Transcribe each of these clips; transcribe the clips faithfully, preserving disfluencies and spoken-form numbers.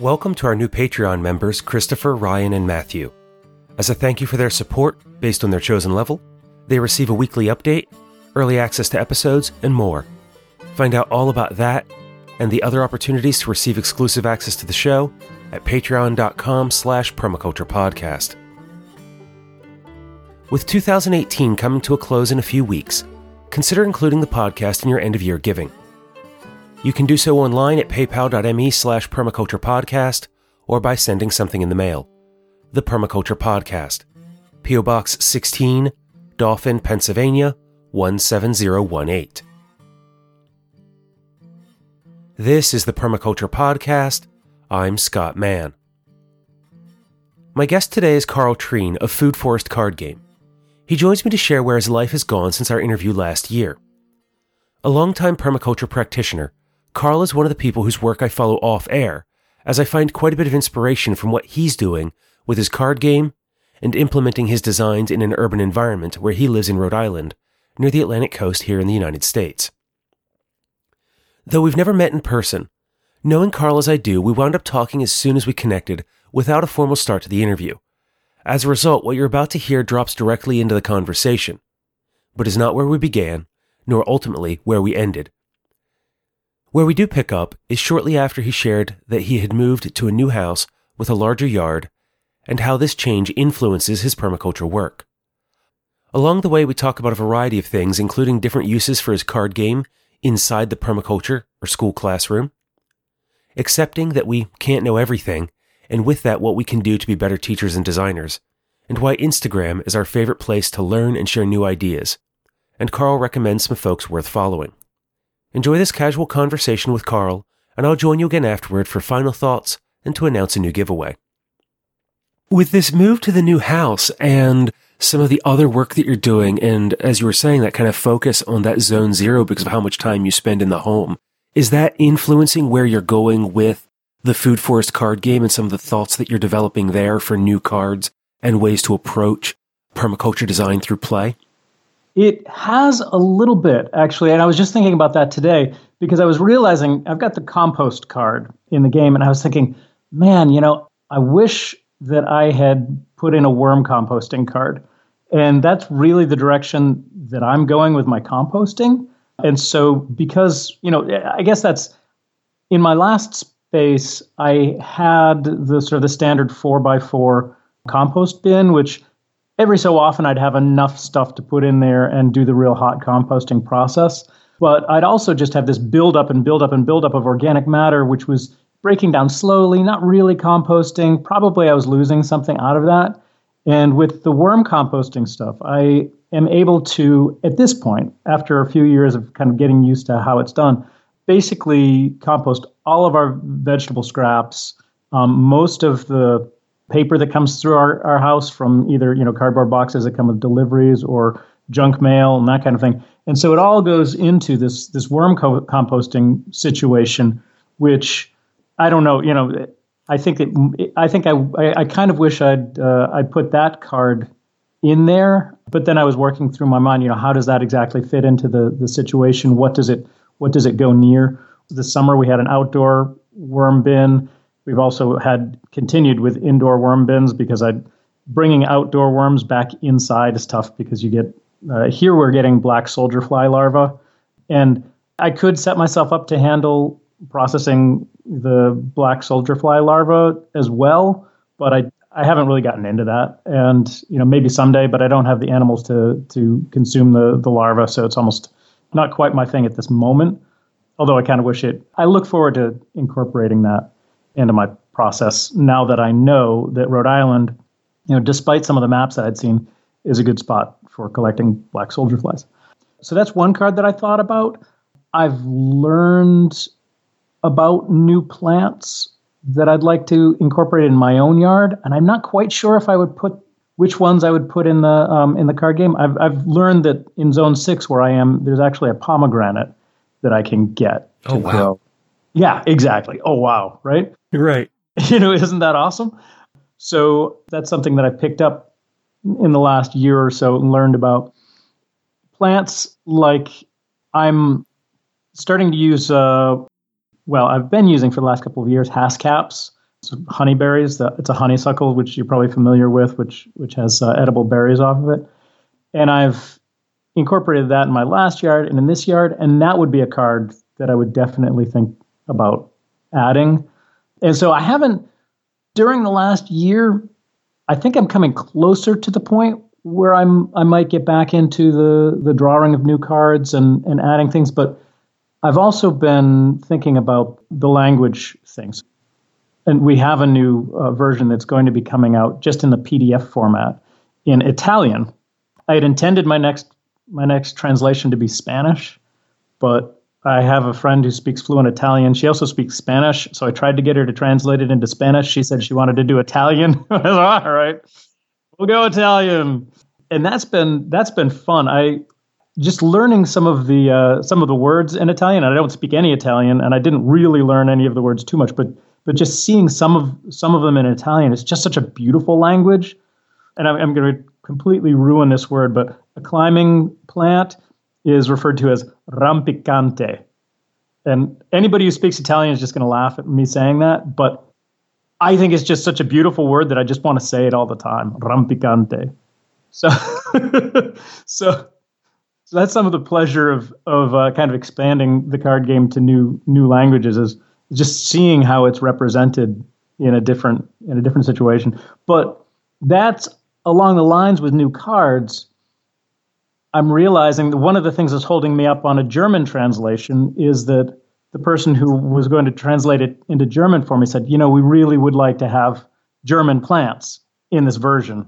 Welcome to our new Patreon members, Christopher, Ryan, and Matthew. As a thank you for their support, based on their chosen level, they receive a weekly update, early access to episodes, and more. Find out all about that and the other opportunities to receive exclusive access to the show at patreon.com slash permaculturepodcast. With two thousand eighteen coming to a close in a few weeks, consider including the podcast in your end-of-year giving. You can do so online at paypal.me slash permaculturepodcast or by sending something in the mail. The Permaculture Podcast, P O. Box sixteen, Dauphin, Pennsylvania, one seven zero one eight. This is the Permaculture Podcast. I'm Scott Mann. My guest today is Karl Treen of Food Forest Card Game. He joins me to share where his life has gone since our interview last year. A longtime permaculture practitioner, Karl is one of the people whose work I follow off-air, as I find quite a bit of inspiration from what he's doing with his card game and implementing his designs in an urban environment where he lives in Rhode Island, near the Atlantic coast here in the United States. Though we've never met in person, knowing Karl as I do, we wound up talking as soon as we connected without a formal start to the interview. As a result, what you're about to hear drops directly into the conversation, but is not where we began, nor ultimately where we ended. Where we do pick up is shortly after he shared that he had moved to a new house with a larger yard and how this change influences his permaculture work. Along the way, we talk about a variety of things, including different uses for his card game inside the permaculture or school classroom, accepting that we can't know everything, and with that what we can do to be better teachers and designers, and why Instagram is our favorite place to learn and share new ideas, and Karl recommends some folks worth following. Enjoy this casual conversation with Karl, and I'll join you again afterward for final thoughts and to announce a new giveaway. With this move to the new house and some of the other work that you're doing, and as you were saying, that kind of focus on that zone zero because of how much time you spend in the home, is that influencing where you're going with the Food Forest Card Game and some of the thoughts that you're developing there for new cards and ways to approach permaculture design through play? It has a little bit, actually, and I was just thinking about that today because I was realizing I've got the compost card in the game, and I was thinking, man, you know, I wish that I had put in a worm composting card. And that's really the direction that I'm going with my composting. And so because, you know, I guess that's in my last space, I had the sort of the standard four by four compost bin, which every so often I'd have enough stuff to put in there and do the real hot composting process. But I'd also just have this build up and build up and build up of organic matter, which was breaking down slowly, not really composting. Probably I was losing something out of that. And with the worm composting stuff, I am able to, at this point, after a few years of kind of getting used to how it's done, basically compost all of our vegetable scraps, um, most of the paper that comes through our, our house from either, you know, cardboard boxes that come with deliveries or junk mail and that kind of thing. And so it all goes into this, this worm co- composting situation, which I don't know, you know, I think it, I think I, I, I kind of wish I'd uh, I put that card in there, but then I was working through my mind, you know, how does that exactly fit into the the situation? What does it what does it go near? This summer we had an outdoor worm bin. We've also had continued with indoor worm bins because I bringing outdoor worms back inside is tough because you get uh, here we're getting black soldier fly larvae, and I could set myself up to handle processing the black soldier fly larva as well, but I I haven't really gotten into that, and you know maybe someday, but I don't have the animals to to consume the the larva, so it's almost not quite my thing at this moment. Although I kind of wish it. I look forward to incorporating that into my process now that I know that Rhode Island, you know, despite some of the maps that I'd seen, is a good spot for collecting black soldier flies. So that's one card that I thought about. I've learned about new plants that I'd like to incorporate in my own yard, and I'm not quite sure if I would put which ones I would put in the um, in the card game. I've I've learned that in Zone Six where I am, there's actually a pomegranate that I can get to oh, wow. grow. Yeah, exactly. Oh wow, right? Right. You know, isn't that awesome? So that's something that I picked up in the last year or so and learned about plants. Like I'm starting to use. Uh, Well, I've been using for the last couple of years, hascaps, some honey berries. The, it's a honeysuckle, which you're probably familiar with, which which has uh, edible berries off of it. And I've incorporated that in my last yard and in this yard, and that would be a card that I would definitely think about adding. And so I haven't, during the last year, I think I'm coming closer to the point where I'm I might get back into the, the drawing of new cards and, and adding things, but I've also been thinking about the language things. And we have a new uh, version that's going to be coming out just in the P D F format in Italian. I had intended my next my next translation to be Spanish, but I have a friend who speaks fluent Italian. She also speaks Spanish, so I tried to get her to translate it into Spanish. She said she wanted to do Italian. I was like, all right, we'll go Italian. And that's been that's been fun. I just learning some of the uh, some of the words in Italian. I don't speak any Italian, and I didn't really learn any of the words too much, but but just seeing some of some of them in Italian, it's just such a beautiful language. And I'm, I'm going to completely ruin this word, but a climbing plant is referred to as rampicante. And anybody who speaks Italian is just going to laugh at me saying that, but I think it's just such a beautiful word that I just want to say it all the time, rampicante. So so, so that's some of the pleasure of of uh, kind of expanding the card game to new new languages, is just seeing how it's represented in a different in a different situation. But that's along the lines with new cards. I'm realizing that one of the things that's holding me up on a German translation is that the person who was going to translate it into German for me said, you know, we really would like to have German plants in this version.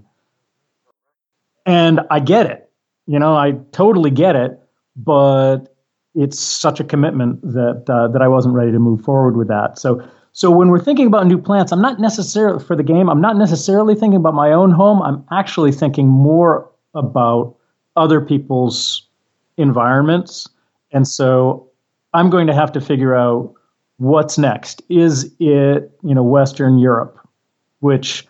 And I get it. You know, I totally get it. But it's such a commitment that uh, that I wasn't ready to move forward with that. So so when we're thinking about new plants, I'm not necessarily, for the game, I'm not necessarily thinking about my own home. I'm actually thinking more about other people's environments. And so I'm going to have to figure out what's next. Is it, you know, Western Europe, which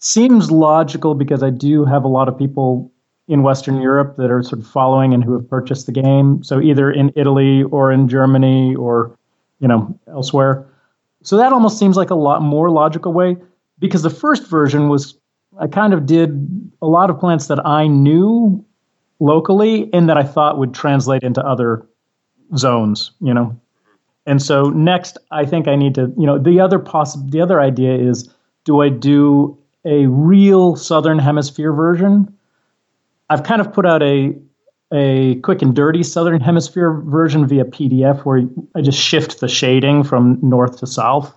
seems logical because I do have a lot of people in Western Europe that are sort of following and who have purchased the game. So either in Italy or in Germany or, you know, elsewhere. So that almost seems like a lot more logical way, because the first version was, I kind of did a lot of plants that I knew locally and that I thought would translate into other zones, you know. And so next, I think I need to, you know, the other possi- the other idea is, do I do a real Southern Hemisphere version? I've kind of put out a a quick and dirty Southern Hemisphere version via P D F where I just shift the shading from north to south.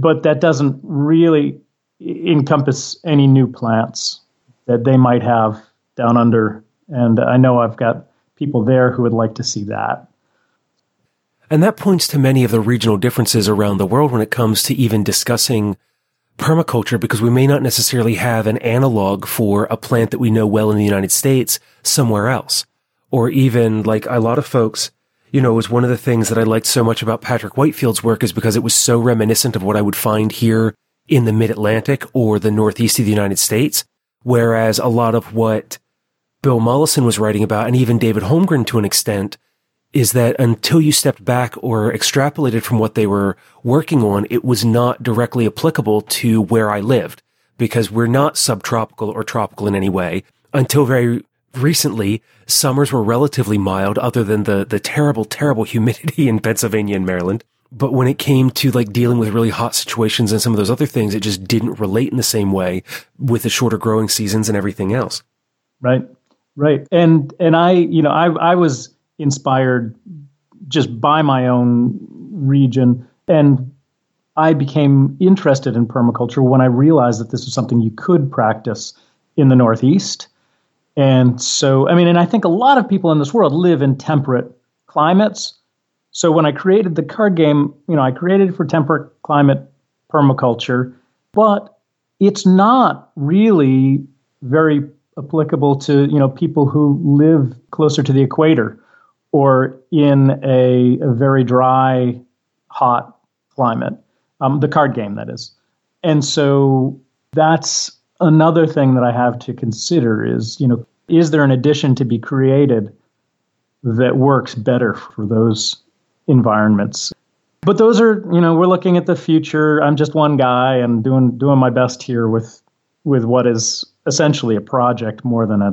But that doesn't really encompass any new plants that they might have down under. And I know I've got people there who would like to see that. And that points to many of the regional differences around the world when it comes to even discussing permaculture, because we may not necessarily have an analog for a plant that we know well in the United States somewhere else. Or even, like, a lot of folks, you know, it was one of the things that I liked so much about Patrick Whitefield's work is because it was so reminiscent of what I would find here in the mid-Atlantic or the northeast of the United States. Whereas a lot of what Bill Mollison was writing about, and even David Holmgren to an extent, is that until you stepped back or extrapolated from what they were working on, it was not directly applicable to where I lived, because we're not subtropical or tropical in any way. Until very recently, summers were relatively mild, other than the the terrible, terrible humidity in Pennsylvania and Maryland. But when it came to, like, dealing with really hot situations and some of those other things, it just didn't relate in the same way with the shorter growing seasons and everything else. Right. Right. And, and I, you know, I, I was inspired just by my own region. And I became interested in permaculture when I realized that this was something you could practice in the Northeast. And so, I mean, and I think a lot of people in this world live in temperate climates. So when I created the card game, you know, I created for temperate climate permaculture, but it's not really very applicable to, you know, people who live closer to the equator or in a, a very dry, hot climate, um, the card game, that is. And so that's another thing that I have to consider is, you know, is there an addition to be created that works better for those environments? But those are, you know, we're looking at the future. I'm just one guy and doing doing my best here with with what is essentially a project more than a,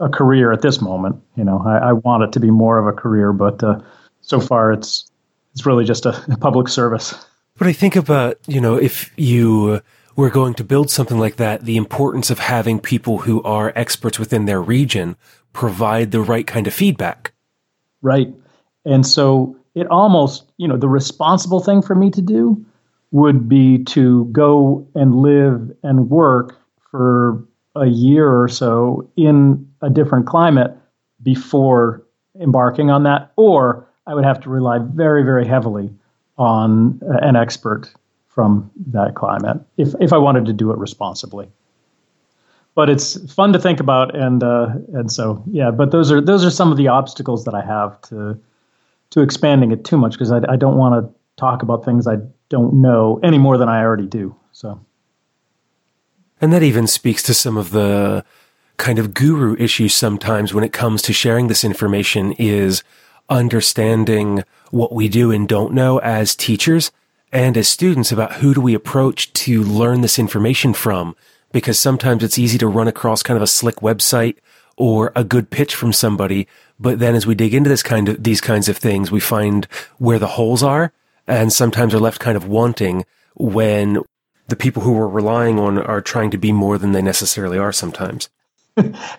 a career at this moment. You know, I, I want it to be more of a career, but uh, so far it's it's really just a public service. But I think about, you know, if you were going to build something like that, the importance of having people who are experts within their region provide the right kind of feedback. Right. And so it almost, you know, the responsible thing for me to do would be to go and live and work for a year or so in a different climate before embarking on that. Or I would have to rely very, very heavily on an expert from that climate if if I wanted to do it responsibly. But it's fun to think about. And uh, and so, yeah, but those are those are some of the obstacles that I have to to expanding it too much, because I, I don't want to talk about things I don't know any more than I already do. So, and that even speaks to some of the kind of guru issues sometimes when it comes to sharing this information, is understanding what we do and don't know as teachers and as students about who do we approach to learn this information from, because sometimes it's easy to run across kind of a slick website or a good pitch from somebody. But then as we dig into this kind of, these kinds of things, we find where the holes are, and sometimes are left kind of wanting when the people who we're relying on are trying to be more than they necessarily are sometimes.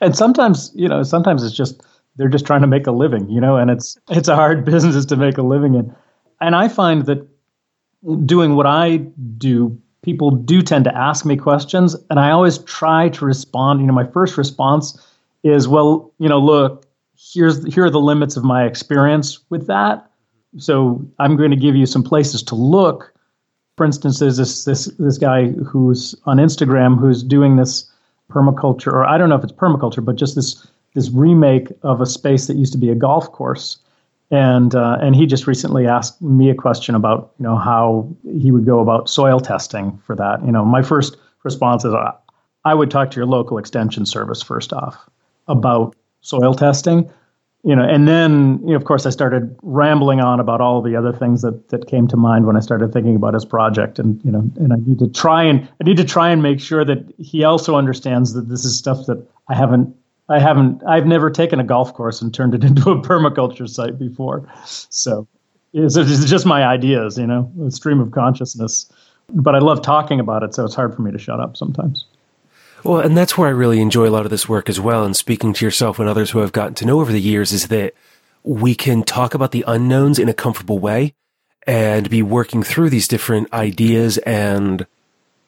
And sometimes, you know, sometimes it's just, they're just trying to make a living, you know, and it's, it's a hard business to make a living in. And I find that doing what I do, people do tend to ask me questions, and I always try to respond. You know, my first response is, well, you know, look, here's here are the limits of my experience with that. So I'm going to give you some places to look. For instance, there's this this this guy who's on Instagram who's doing this permaculture, or I don't know if it's permaculture, but just this this remake of a space that used to be a golf course. And uh, and he just recently asked me a question about, you know, how he would go about soil testing for that. You know, my first response is, uh, I would talk to your local extension service first off about soil testing, you know, and then, you know, of course, I started rambling on about all the other things that that came to mind when I started thinking about his project. And, you know, and I need to try and I need to try and make sure that he also understands that this is stuff that I haven't I haven't, I've never taken a golf course and turned it into a permaculture site before. So it's just my ideas, you know, a stream of consciousness. But I love talking about it, so it's hard for me to shut up sometimes. Well, and that's where I really enjoy a lot of this work as well. And speaking to yourself and others who I've gotten to know over the years is that we can talk about the unknowns in a comfortable way and be working through these different ideas and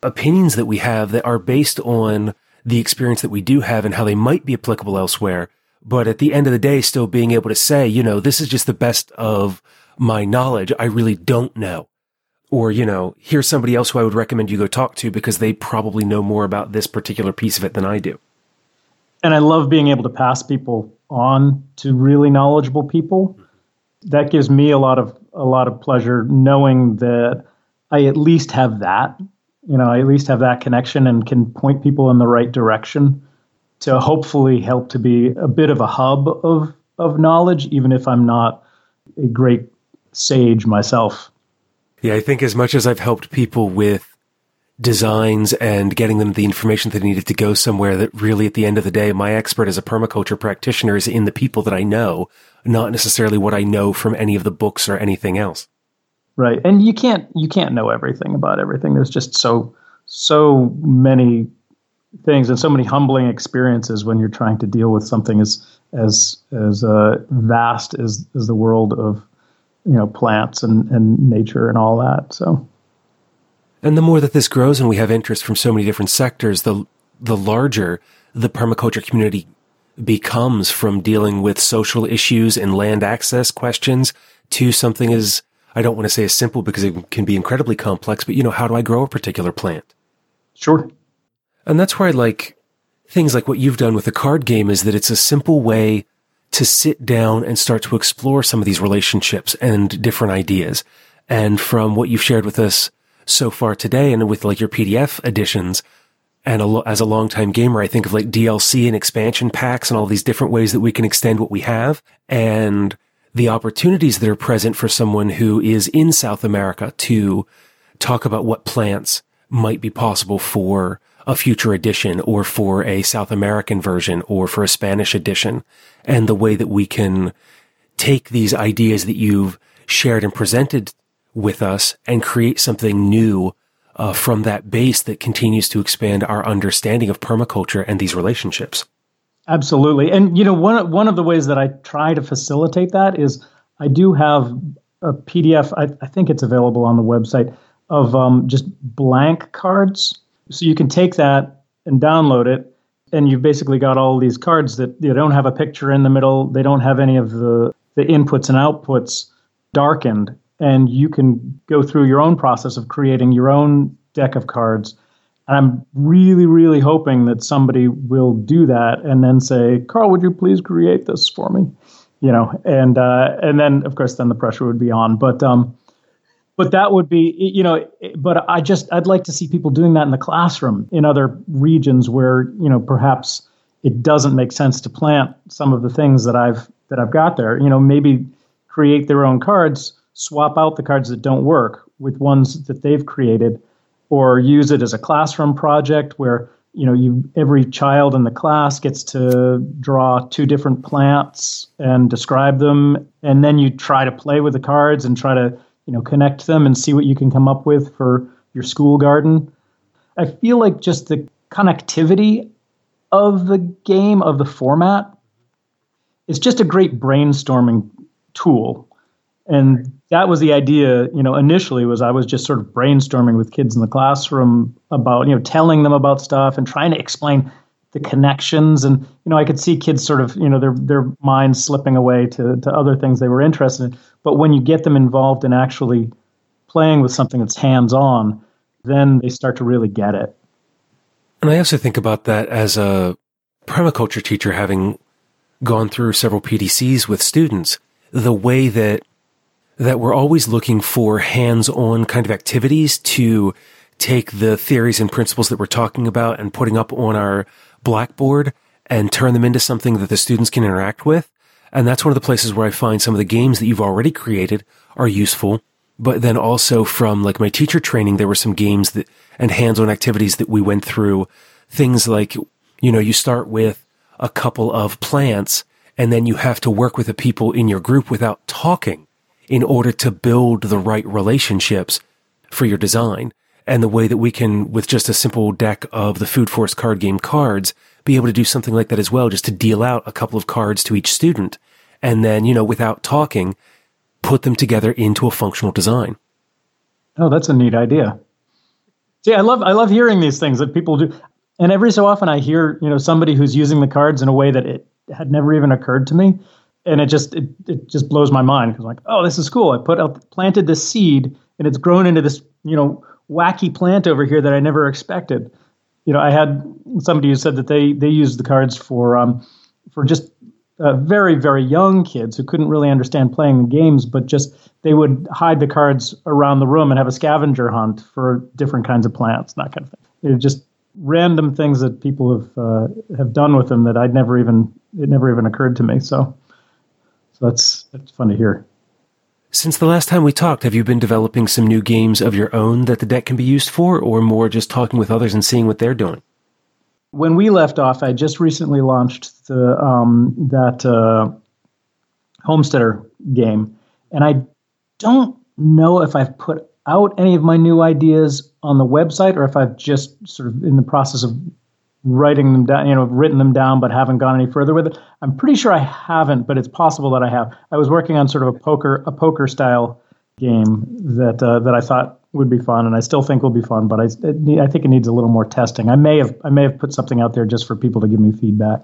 opinions that we have that are based on the experience that we do have and how they might be applicable elsewhere. But at the end of the day, still being able to say, you know, this is just the best of my knowledge. I really don't know. Or, you know, here's somebody else who I would recommend you go talk to because they probably know more about this particular piece of it than I do. And I love being able to pass people on to really knowledgeable people. That gives me a lot of, a lot of pleasure knowing that I at least have that. You know, I at least have that connection and can point people in the right direction to hopefully help to be a bit of a hub of of knowledge, even if I'm not a great sage myself. Yeah, I think as much as I've helped people with designs and getting them the information that needed to go somewhere, that really at the end of the day, my expert as a permaculture practitioner is in the people that I know, not necessarily what I know from any of the books or anything else. Right. And you can't you can't know everything about everything. There's just so so many things and so many humbling experiences when you're trying to deal with something as as as uh, vast as, as the world of, you know, plants and, and nature and all that. So, and the more that this grows and we have interest from so many different sectors, the the larger the permaculture community becomes, from dealing with social issues and land access questions to something as, I don't want to say as simple because it can be incredibly complex, but, you know, how do I grow a particular plant? Sure. And that's where I like things like what you've done with the card game, is that it's a simple way to sit down and start to explore some of these relationships and different ideas. And from what you've shared with us so far today, and with like your P D F editions, and a lo- as a longtime gamer, I think of like D L C and expansion packs and all these different ways that we can extend what we have. And the opportunities that are present for someone who is in South America to talk about what plants might be possible for a future edition or for a South American version or for a Spanish edition, and the way that we can take these ideas that you've shared and presented with us and create something new uh, from that base that continues to expand our understanding of permaculture and these relationships. Absolutely. And, you know, one, one of the ways that I try to facilitate that is I do have a P D F, I, I think it's available on the website, of um, just blank cards. So you can take that and download it, and you've basically got all these cards that you don't have a picture in the middle. They don't have any of the, the inputs and outputs darkened. And you can go through your own process of creating your own deck of cards. And I'm really, really hoping that somebody will do that and then say, Karl, would you please create this for me? You know, and uh, and then, of course, then the pressure would be on. But um, but that would be, you know, but I just, I'd like to see people doing that in the classroom in other regions where, you know, perhaps it doesn't make sense to plant some of the things that I've, that I've got there. You know, maybe create their own cards, swap out the cards that don't work with ones that they've created, or use it as a classroom project where, you know, you, every child in the class gets to draw two different plants and describe them. And then you try to play with the cards and try to, you know, connect them and see what you can come up with for your school garden. I feel like just the connectivity of the game, of the format, is just a great brainstorming tool. And that was the idea, you know, initially was I was just sort of brainstorming with kids in the classroom about, you know, telling them about stuff and trying to explain the connections. And, you know, I could see kids sort of, you know, their their minds slipping away to, to other things they were interested in. But when you get them involved in actually playing with something that's hands-on, then they start to really get it. And I also think about that as a permaculture teacher, having gone through several P D Cs with students, the way that that we're always looking for hands-on kind of activities to take the theories and principles that we're talking about and putting up on our blackboard and turn them into something that the students can interact with. And that's one of the places where I find some of the games that you've already created are useful. But then also from like my teacher training, there were some games that and hands-on activities that we went through. Things like, you know, you start with a couple of plants and then you have to work with the people in your group without talking in order to build the right relationships for your design. And the way that we can, with just a simple deck of the Food Forest Card Game cards, be able to do something like that as well, just to deal out a couple of cards to each student. And then, you know, without talking, put them together into a functional design. Oh, that's a neat idea. See, I love, I love hearing these things that people do. And every so often I hear, you know, somebody who's using the cards in a way that it had never even occurred to me. And it just, it, it just blows my mind. Because like, oh, this is cool. I put out, planted this seed and it's grown into this, you know, wacky plant over here that I never expected. You know, I had somebody who said that they they used the cards for um for just uh, very very young kids who couldn't really understand playing the games, but just they would hide the cards around the room and have a scavenger hunt for different kinds of plants, that kind of thing. It was just random things that people have uh, have done with them that I'd never even it never even occurred to me. So, so that's that's fun to hear. Since the last time we talked, have you been developing some new games of your own that the deck can be used for, or more just talking with others and seeing what they're doing? When we left off, I just recently launched the, um, that uh, Homesteader game, and I don't know if I've put out any of my new ideas on the website or if I've just sort of in the process of writing them down, you know, written them down, but haven't gone any further with it. I'm pretty sure I haven't, but it's possible that I have. I was working on sort of a poker, a poker style game that uh, that I thought would be fun, and I still think will be fun, but I, it, I think it needs a little more testing. I may have, I may have put something out there just for people to give me feedback.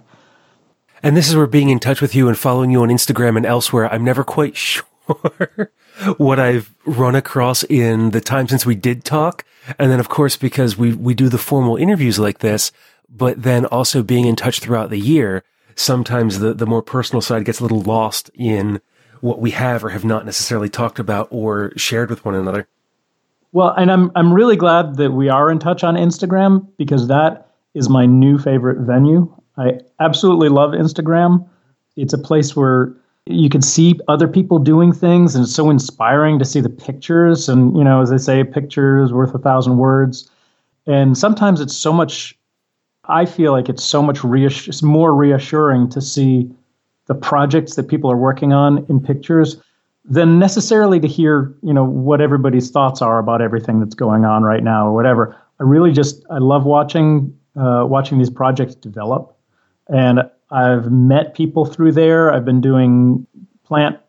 And this is where being in touch with you and following you on Instagram and elsewhere, I'm never quite sure what I've run across in the time since we did talk, and then of course because we we do the formal interviews like this. But then also being in touch throughout the year, sometimes the, the more personal side gets a little lost in what we have or have not necessarily talked about or shared with one another. Well, and I'm I'm really glad that we are in touch on Instagram, because that is my new favorite venue. I absolutely love Instagram. It's a place where you can see other people doing things, and it's so inspiring to see the pictures. And, you know, as they say, a picture is worth a thousand words. And sometimes it's so much, I feel like it's so much reassu- it's more reassuring to see the projects that people are working on in pictures than necessarily to hear, you know, what everybody's thoughts are about everything that's going on right now or whatever. I really just, I love watching, uh, watching these projects develop. And I've met people through there. I've been doing plant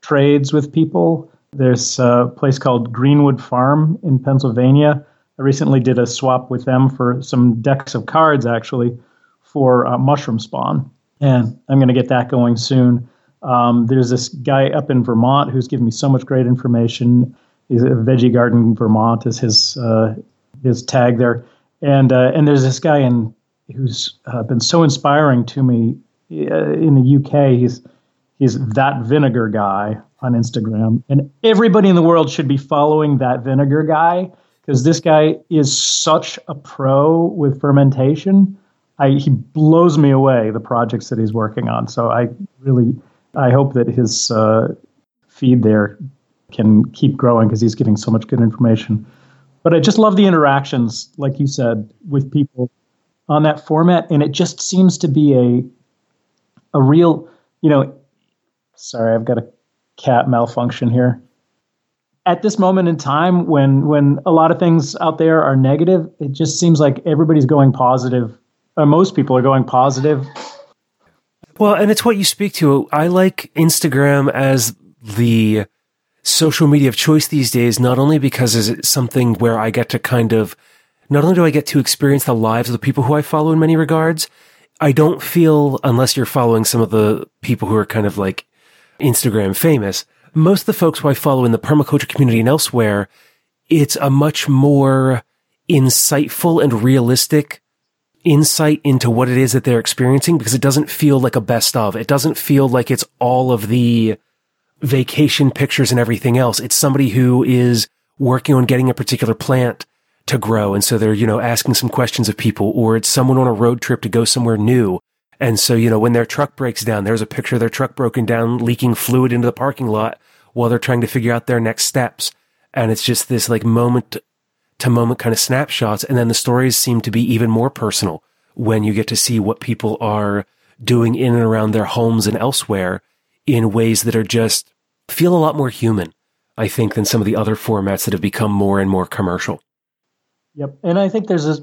trades with people. There's a place called Greenwood Farm in Pennsylvania. I recently did a swap with them for some decks of cards, actually, for uh, mushroom spawn. And I'm going to get that going soon. Um, there's this guy up in Vermont who's given me so much great information. He's a Veggie Garden Vermont is his uh, his tag there, and uh, and there's this guy in who's uh, been so inspiring to me uh, in the U K. He's he's that vinegar guy on Instagram, and everybody in the world should be following that vinegar guy because this guy is such a pro with fermentation. I, he blows me away, the projects that he's working on. So I really. I hope that his uh, feed there can keep growing because he's getting so much good information. But I just love the interactions, like you said, with people on that format. And it just seems to be a a real, you know, sorry, I've got a cat malfunction here. At this moment in time, when when a lot of things out there are negative, it just seems like everybody's going positive. Or most people are going positive. Well, and it's what you speak to. I like Instagram as the social media of choice these days, not only because it's something where I get to kind of, not only do I get to experience the lives of the people who I follow in many regards, I don't feel, unless you're following some of the people who are kind of like Instagram famous, most of the folks who I follow in the permaculture community and elsewhere, it's a much more insightful and realistic insight into what it is that they're experiencing, because it doesn't feel like a best of. It doesn't feel like it's all of the vacation pictures and everything else. It's somebody who is working on getting a particular plant to grow. And so they're, you know, asking some questions of people, or it's someone on a road trip to go somewhere new. And so, you know, when their truck breaks down, there's a picture of their truck broken down, leaking fluid into the parking lot while they're trying to figure out their next steps. And it's just this like moment to moment kind of snapshots. And then the stories seem to be even more personal when you get to see what people are doing in and around their homes and elsewhere in ways that are just feel a lot more human, I think, than some of the other formats that have become more and more commercial. Yep. And I think there's a,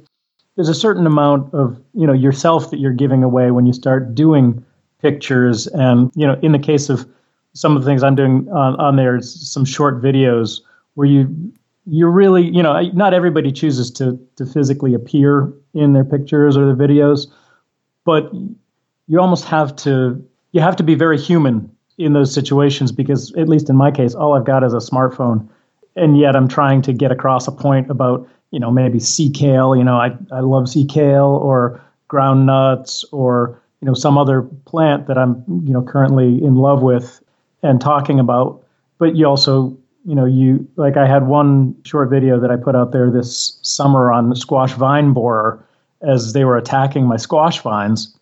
there's a certain amount of, you know, yourself that you're giving away when you start doing pictures. And, you know, in the case of some of the things I'm doing on, on there, it's some short videos where you, You really, you know, not everybody chooses to to physically appear in their pictures or their videos, but you almost have to, you have to be very human in those situations because, at least in my case, all I've got is a smartphone, and yet I'm trying to get across a point about, you know, maybe sea kale, you know, I, I love sea kale or ground nuts or, you know, some other plant that I'm, you know, currently in love with and talking about, but you also, you know, you like I had one short video that I put out there this summer on the squash vine borer as they were attacking my squash vines.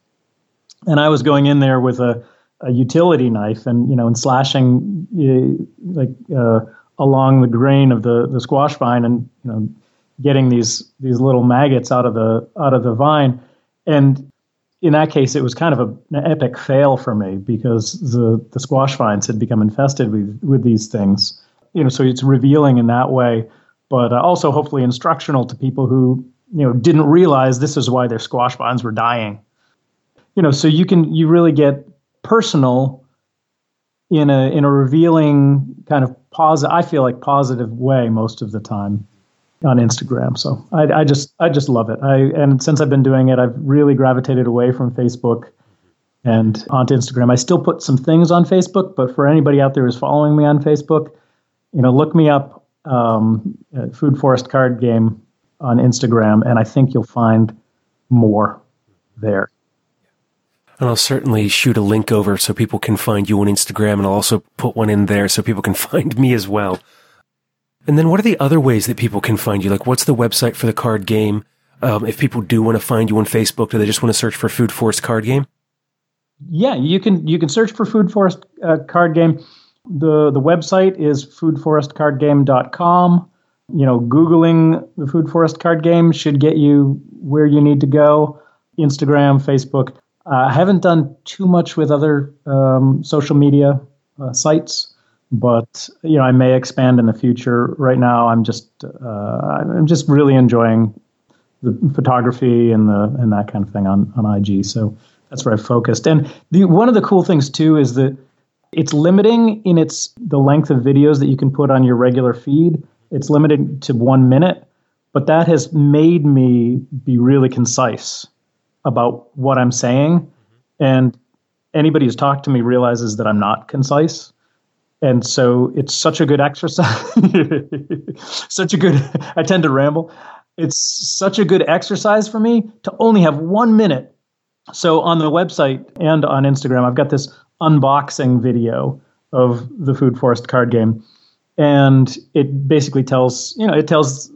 And I was going in there with a, a utility knife and, you know, and slashing uh, like uh, along the grain of the, the squash vine and, you know, getting these these little maggots out of the out of the vine. And in that case, it was kind of a, an epic fail for me because the, the squash vines had become infested with, with these things. You know, so it's revealing in that way, but uh, also hopefully instructional to people who, you know, didn't realize this is why their squash vines were dying. You know, so you can, you really get personal in a, in a revealing kind of positive, I feel like positive way most of the time on Instagram. So I, I just, I just love it. I, and since I've been doing it, I've really gravitated away from Facebook and onto Instagram. I still put some things on Facebook, but for anybody out there who's following me on Facebook, you know, look me up um, at Food Forest Card Game on Instagram, and I think you'll find more there. And I'll certainly shoot a link over so people can find you on Instagram, and I'll also put one in there so people can find me as well. And then what are the other ways that people can find you? Like, what's the website for the card game? Um, if people do want to find you on Facebook, do they just want to search for Food Forest Card Game? Yeah, you can you can search for Food Forest uh, Card Game. The the website is food forest card game dot com. You know, Googling the Food Forest Card Game should get you where you need to go. Instagram, Facebook. Uh, I haven't done too much with other um, social media uh, sites, but you know, I may expand in the future. Right now, I'm just uh, I'm just really enjoying the photography and the and that kind of thing on on I G. So that's where I focused. And the one of the cool things too is that it's limiting in its the length of videos that you can put on your regular feed. It's limited to one minute, but that has made me be really concise about what I'm saying. Mm-hmm. And anybody who's talked to me realizes that I'm not concise. And so it's such a good exercise, such a good, I tend to ramble. It's such a good exercise for me to only have one minute. So on the website and on Instagram, I've got this unboxing video of the Food Forest Card Game. And it basically tells, you know, it tells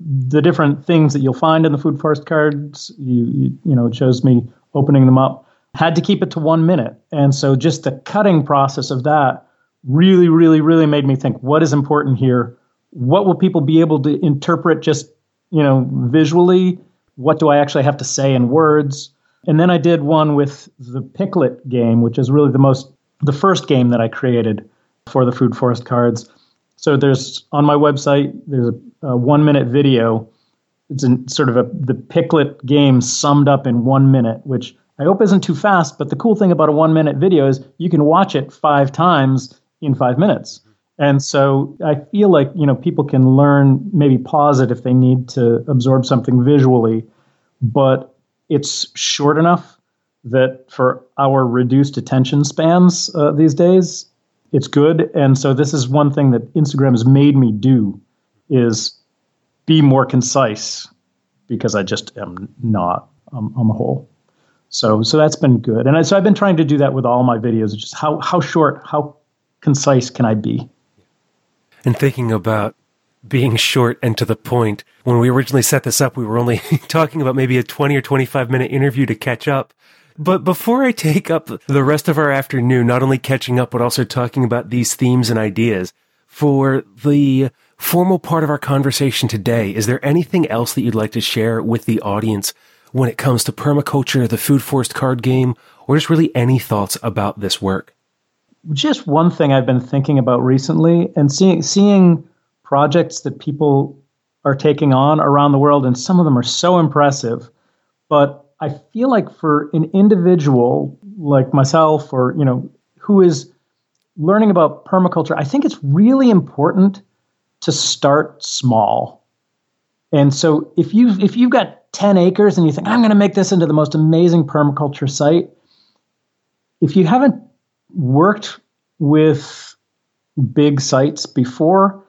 the different things that you'll find in the Food Forest cards. You, you, you know, it shows me opening them up. Had to keep it to one minute. And so just the cutting process of that really, really, really made me think, what is important here? What will people be able to interpret just, you know, visually? What do I actually have to say in words? And then I did one with the Picklet game, which is really the most, the first game that I created for the Food Forest cards. So there's, on my website, there's a, a one-minute video. It's in sort of a the Picklet game summed up in one minute, which I hope isn't too fast, but the cool thing about a one-minute video is you can watch it five times in five minutes. And so I feel like, you know, people can learn, maybe pause it if they need to absorb something visually, but it's short enough that for our reduced attention spans uh, these days, it's good. And so this is one thing that Instagram has made me do, is be more concise, because I just am not um, on the whole. So so that's been good. And I, so I've been trying to do that with all my videos, just how, how short, how concise can I be? And thinking about being short and to the point, when we originally set this up, we were only talking about maybe a twenty or twenty-five minute interview to catch up. But before I take up the rest of our afternoon, not only catching up, but also talking about these themes and ideas, for the formal part of our conversation today, is there anything else that you'd like to share with the audience when it comes to permaculture, the Food Forest Card Game, or just really any thoughts about this work? Just one thing I've been thinking about recently, and seeing seeing projects that people are taking on around the world, and some of them are so impressive, but I feel like for an individual like myself, or, you know, who is learning about permaculture, I think it's really important to start small. And so if you've, if you've got ten acres and you think, I'm going to make this into the most amazing permaculture site, if you haven't worked with big sites before,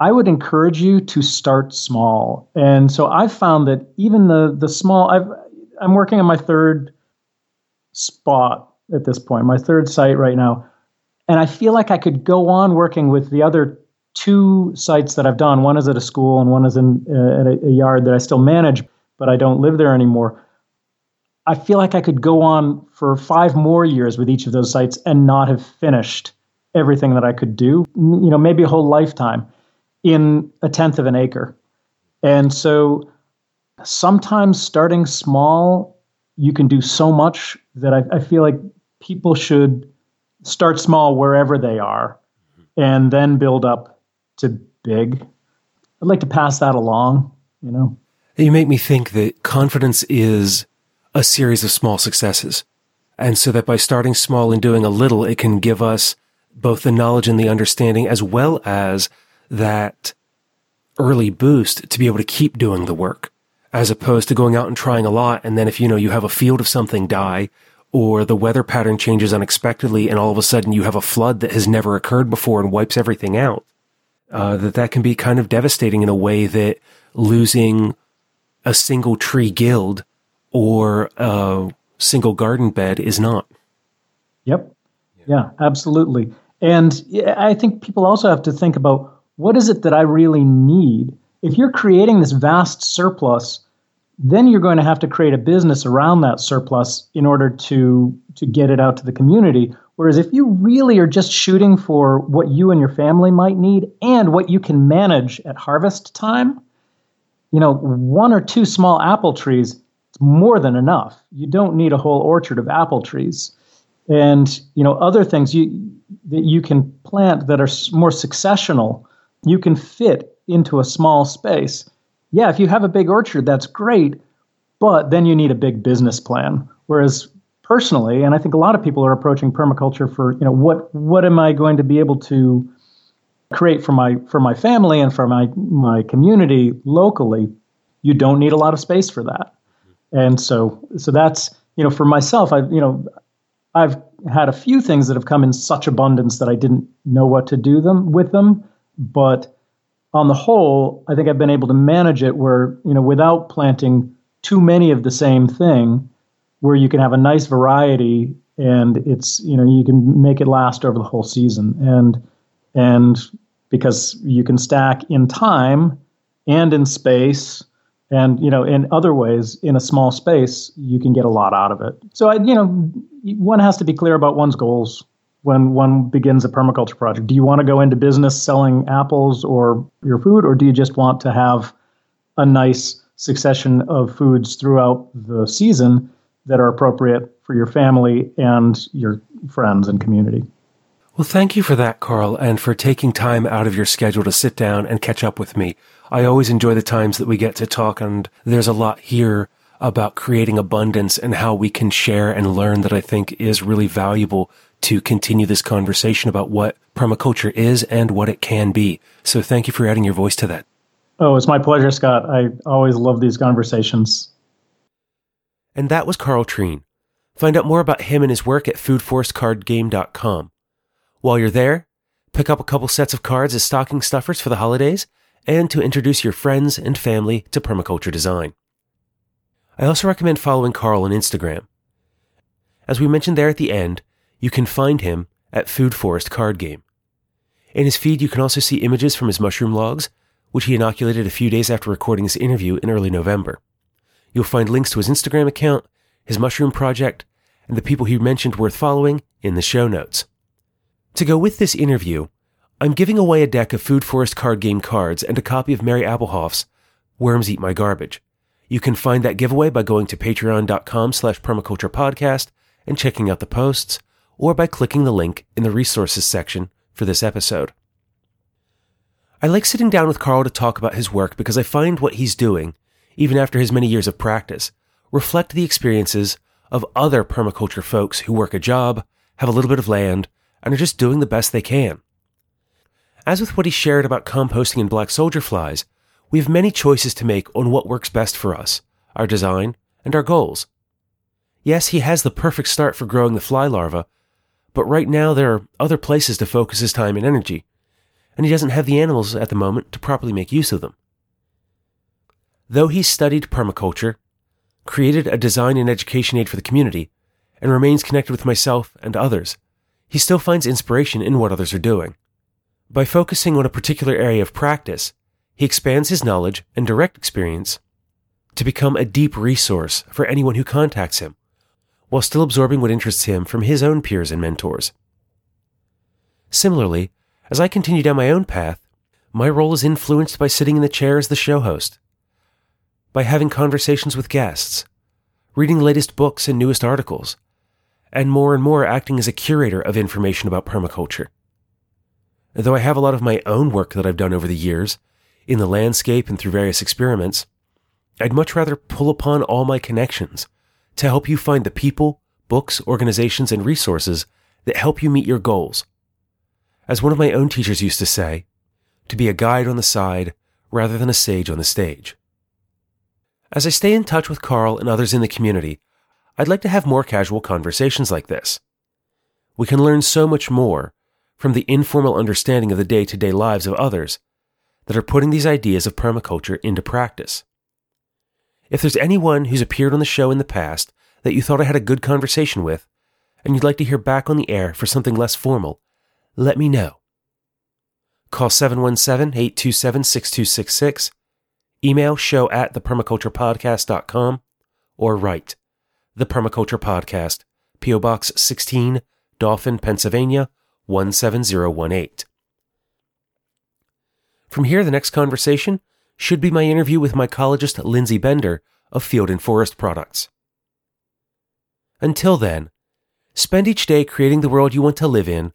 I would encourage you to start small. And so I've found that even the the small, I've, I'm working on my third spot at this point, my third site right now. And I feel like I could go on working with the other two sites that I've done. One is at a school and one is in uh, at a, a yard that I still manage, but I don't live there anymore. I feel like I could go on for five more years with each of those sites and not have finished everything that I could do, you know, maybe a whole lifetime, in a tenth of an acre. And so sometimes starting small, you can do so much that I, I feel like people should start small wherever they are and then build up to big. I'd like to pass that along, you know. You make me think that confidence is a series of small successes. And so that by starting small and doing a little, it can give us both the knowledge and the understanding, as well as that early boost to be able to keep doing the work, as opposed to going out and trying a lot. And then if, you know, you have a field of something die, or the weather pattern changes unexpectedly, and all of a sudden you have a flood that has never occurred before and wipes everything out, uh, that that can be kind of devastating in a way that losing a single tree guild or a single garden bed is not. Yep. Yeah, absolutely. And I think people also have to think about, what is it that I really need? If you're creating this vast surplus, then you're going to have to create a business around that surplus in order to to get it out to the community. Whereas if you really are just shooting for what you and your family might need and what you can manage at harvest time, you know, one or two small apple trees, it's more than enough. You don't need a whole orchard of apple trees. And, you know, other things you that you can plant that are more successional, you can fit into a small space. Yeah, if you have a big orchard, that's great, but then you need a big business plan. Whereas personally, and I think a lot of people are approaching permaculture for, you know, what what am I going to be able to create for my for my family and for my my community locally? You don't need a lot of space for that, and so so that's, you know, for myself, I've you know I've had a few things that have come in such abundance that I didn't know what to do them with them, but on the whole, I think I've been able to manage it where, you know, without planting too many of the same thing, where you can have a nice variety and it's, you know, you can make it last over the whole season. And, and because you can stack in time and in space and, you know, in other ways in a small space, you can get a lot out of it. So I, you know, one has to be clear about one's goals when one begins a permaculture project. Do you want to go into business selling apples or your food, or do you just want to have a nice succession of foods throughout the season that are appropriate for your family and your friends and community? Well, thank you for that, Karl, and for taking time out of your schedule to sit down and catch up with me. I always enjoy the times that we get to talk, and there's a lot here about creating abundance and how we can share and learn that I think is really valuable to continue this conversation about what permaculture is and what it can be. So thank you for adding your voice to that. Oh, it's my pleasure, Scott. I always love these conversations. And that was Karl Treen. Find out more about him and his work at food forest card game dot com. While you're there, pick up a couple sets of cards as stocking stuffers for the holidays and to introduce your friends and family to permaculture design. I also recommend following Karl on Instagram. As we mentioned there at the end, you can find him at Food Forest Card Game. In his feed, you can also see images from his mushroom logs, which he inoculated a few days after recording his interview in early November. You'll find links to his Instagram account, his mushroom project, and the people he mentioned worth following in the show notes. To go with this interview, I'm giving away a deck of Food Forest Card Game cards and a copy of Mary Appelhoff's Worms Eat My Garbage. You can find that giveaway by going to patreon.com slash permaculturepodcast and checking out the posts, or by clicking the link in the resources section for this episode. I like sitting down with Karl to talk about his work because I find what he's doing, even after his many years of practice, reflect the experiences of other permaculture folks who work a job, have a little bit of land, and are just doing the best they can. As with what he shared about composting and black soldier flies, we have many choices to make on what works best for us, our design, and our goals. Yes, he has the perfect start for growing the fly larva, but right now there are other places to focus his time and energy, and he doesn't have the animals at the moment to properly make use of them. Though he studied permaculture, created a design and education aid for the community, and remains connected with myself and others, he still finds inspiration in what others are doing. By focusing on a particular area of practice, he expands his knowledge and direct experience to become a deep resource for anyone who contacts him, while still absorbing what interests him from his own peers and mentors. Similarly, as I continue down my own path, my role is influenced by sitting in the chair as the show host, by having conversations with guests, reading latest books and newest articles, and more and more acting as a curator of information about permaculture. Though I have a lot of my own work that I've done over the years, in the landscape and through various experiments, I'd much rather pull upon all my connections to help you find the people, books, organizations, and resources that help you meet your goals. As one of my own teachers used to say, to be a guide on the side rather than a sage on the stage. As I stay in touch with Karl and others in the community, I'd like to have more casual conversations like this. We can learn so much more from the informal understanding of the day-to-day lives of others that are putting these ideas of permaculture into practice. If there's anyone who's appeared on the show in the past that you thought I had a good conversation with, and you'd like to hear back on the air for something less formal, let me know. Call seven one seven, eight two seven, six two six six, Email show at the permaculture podcast dot com or write The Permaculture Podcast, P O. Box sixteen, Dauphin, Pennsylvania, one seven zero one eight. From here, the next conversation should be my interview with mycologist Lindsay Bender of Field and Forest Products. Until then, spend each day creating the world you want to live in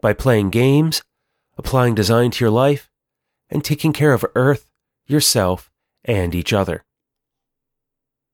by playing games, applying design to your life, and taking care of Earth, yourself, and each other.